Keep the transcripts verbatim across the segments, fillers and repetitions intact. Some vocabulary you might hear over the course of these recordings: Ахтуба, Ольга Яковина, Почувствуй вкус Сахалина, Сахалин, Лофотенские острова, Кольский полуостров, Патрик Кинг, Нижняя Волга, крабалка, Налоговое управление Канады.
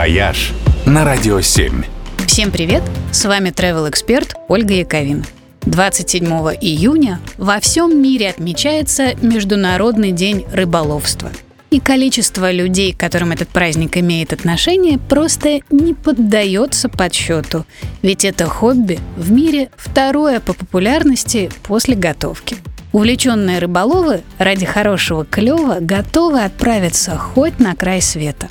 «Вояж» на Радио семь. Всем привет! С вами travel-эксперт Ольга Яковина. двадцать седьмого июня во всем мире отмечается Международный день рыболовства. И количество людей, к которым этот праздник имеет отношение, просто не поддается подсчету. Ведь это хобби в мире второе по популярности после готовки. Увлеченные рыболовы ради хорошего клёва готовы отправиться хоть на край света.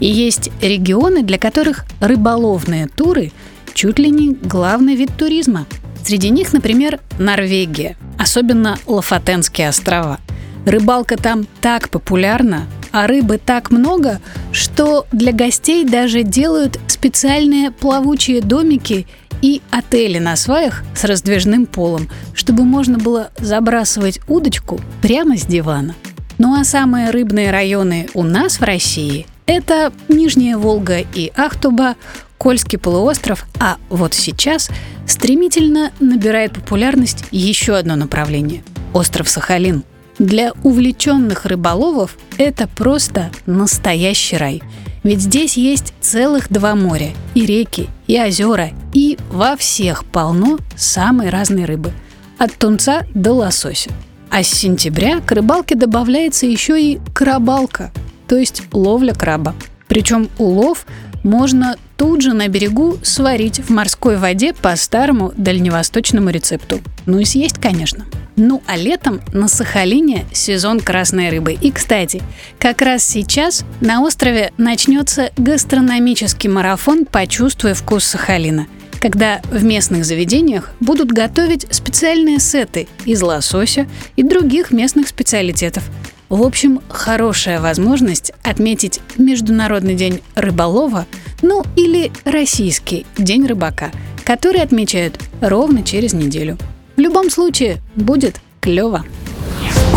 И есть регионы, для которых рыболовные туры чуть ли не главный вид туризма. Среди них, например, Норвегия, особенно Лофотенские острова. Рыбалка там так популярна, а рыбы так много, что для гостей даже делают специальные плавучие домики и отели на сваях с раздвижным полом, чтобы можно было забрасывать удочку прямо с дивана. Ну а самые рыбные районы у нас в России – это Нижняя Волга и Ахтуба, Кольский полуостров, а вот сейчас стремительно набирает популярность еще одно направление – остров Сахалин. Для увлеченных рыболовов это просто настоящий рай. Ведь здесь есть целых два моря, и реки, и озера, и во всех полно самой разной рыбы. От тунца до лосося. А с сентября к рыбалке добавляется еще и крабалка, то есть ловля краба. Причем улов можно тут же на берегу сварить в морской воде по старому дальневосточному рецепту. Ну и съесть, конечно. Ну а летом на Сахалине сезон красной рыбы. И, кстати, как раз сейчас на острове начнется гастрономический марафон «Почувствуй вкус Сахалина», когда в местных заведениях будут готовить специальные сеты из лосося и других местных специалитетов. В общем, хорошая возможность отметить Международный день рыболова, ну или Российский день рыбака, который отмечают ровно через неделю. В любом случае, будет клёво.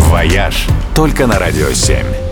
«Вояж» только на Радио семь.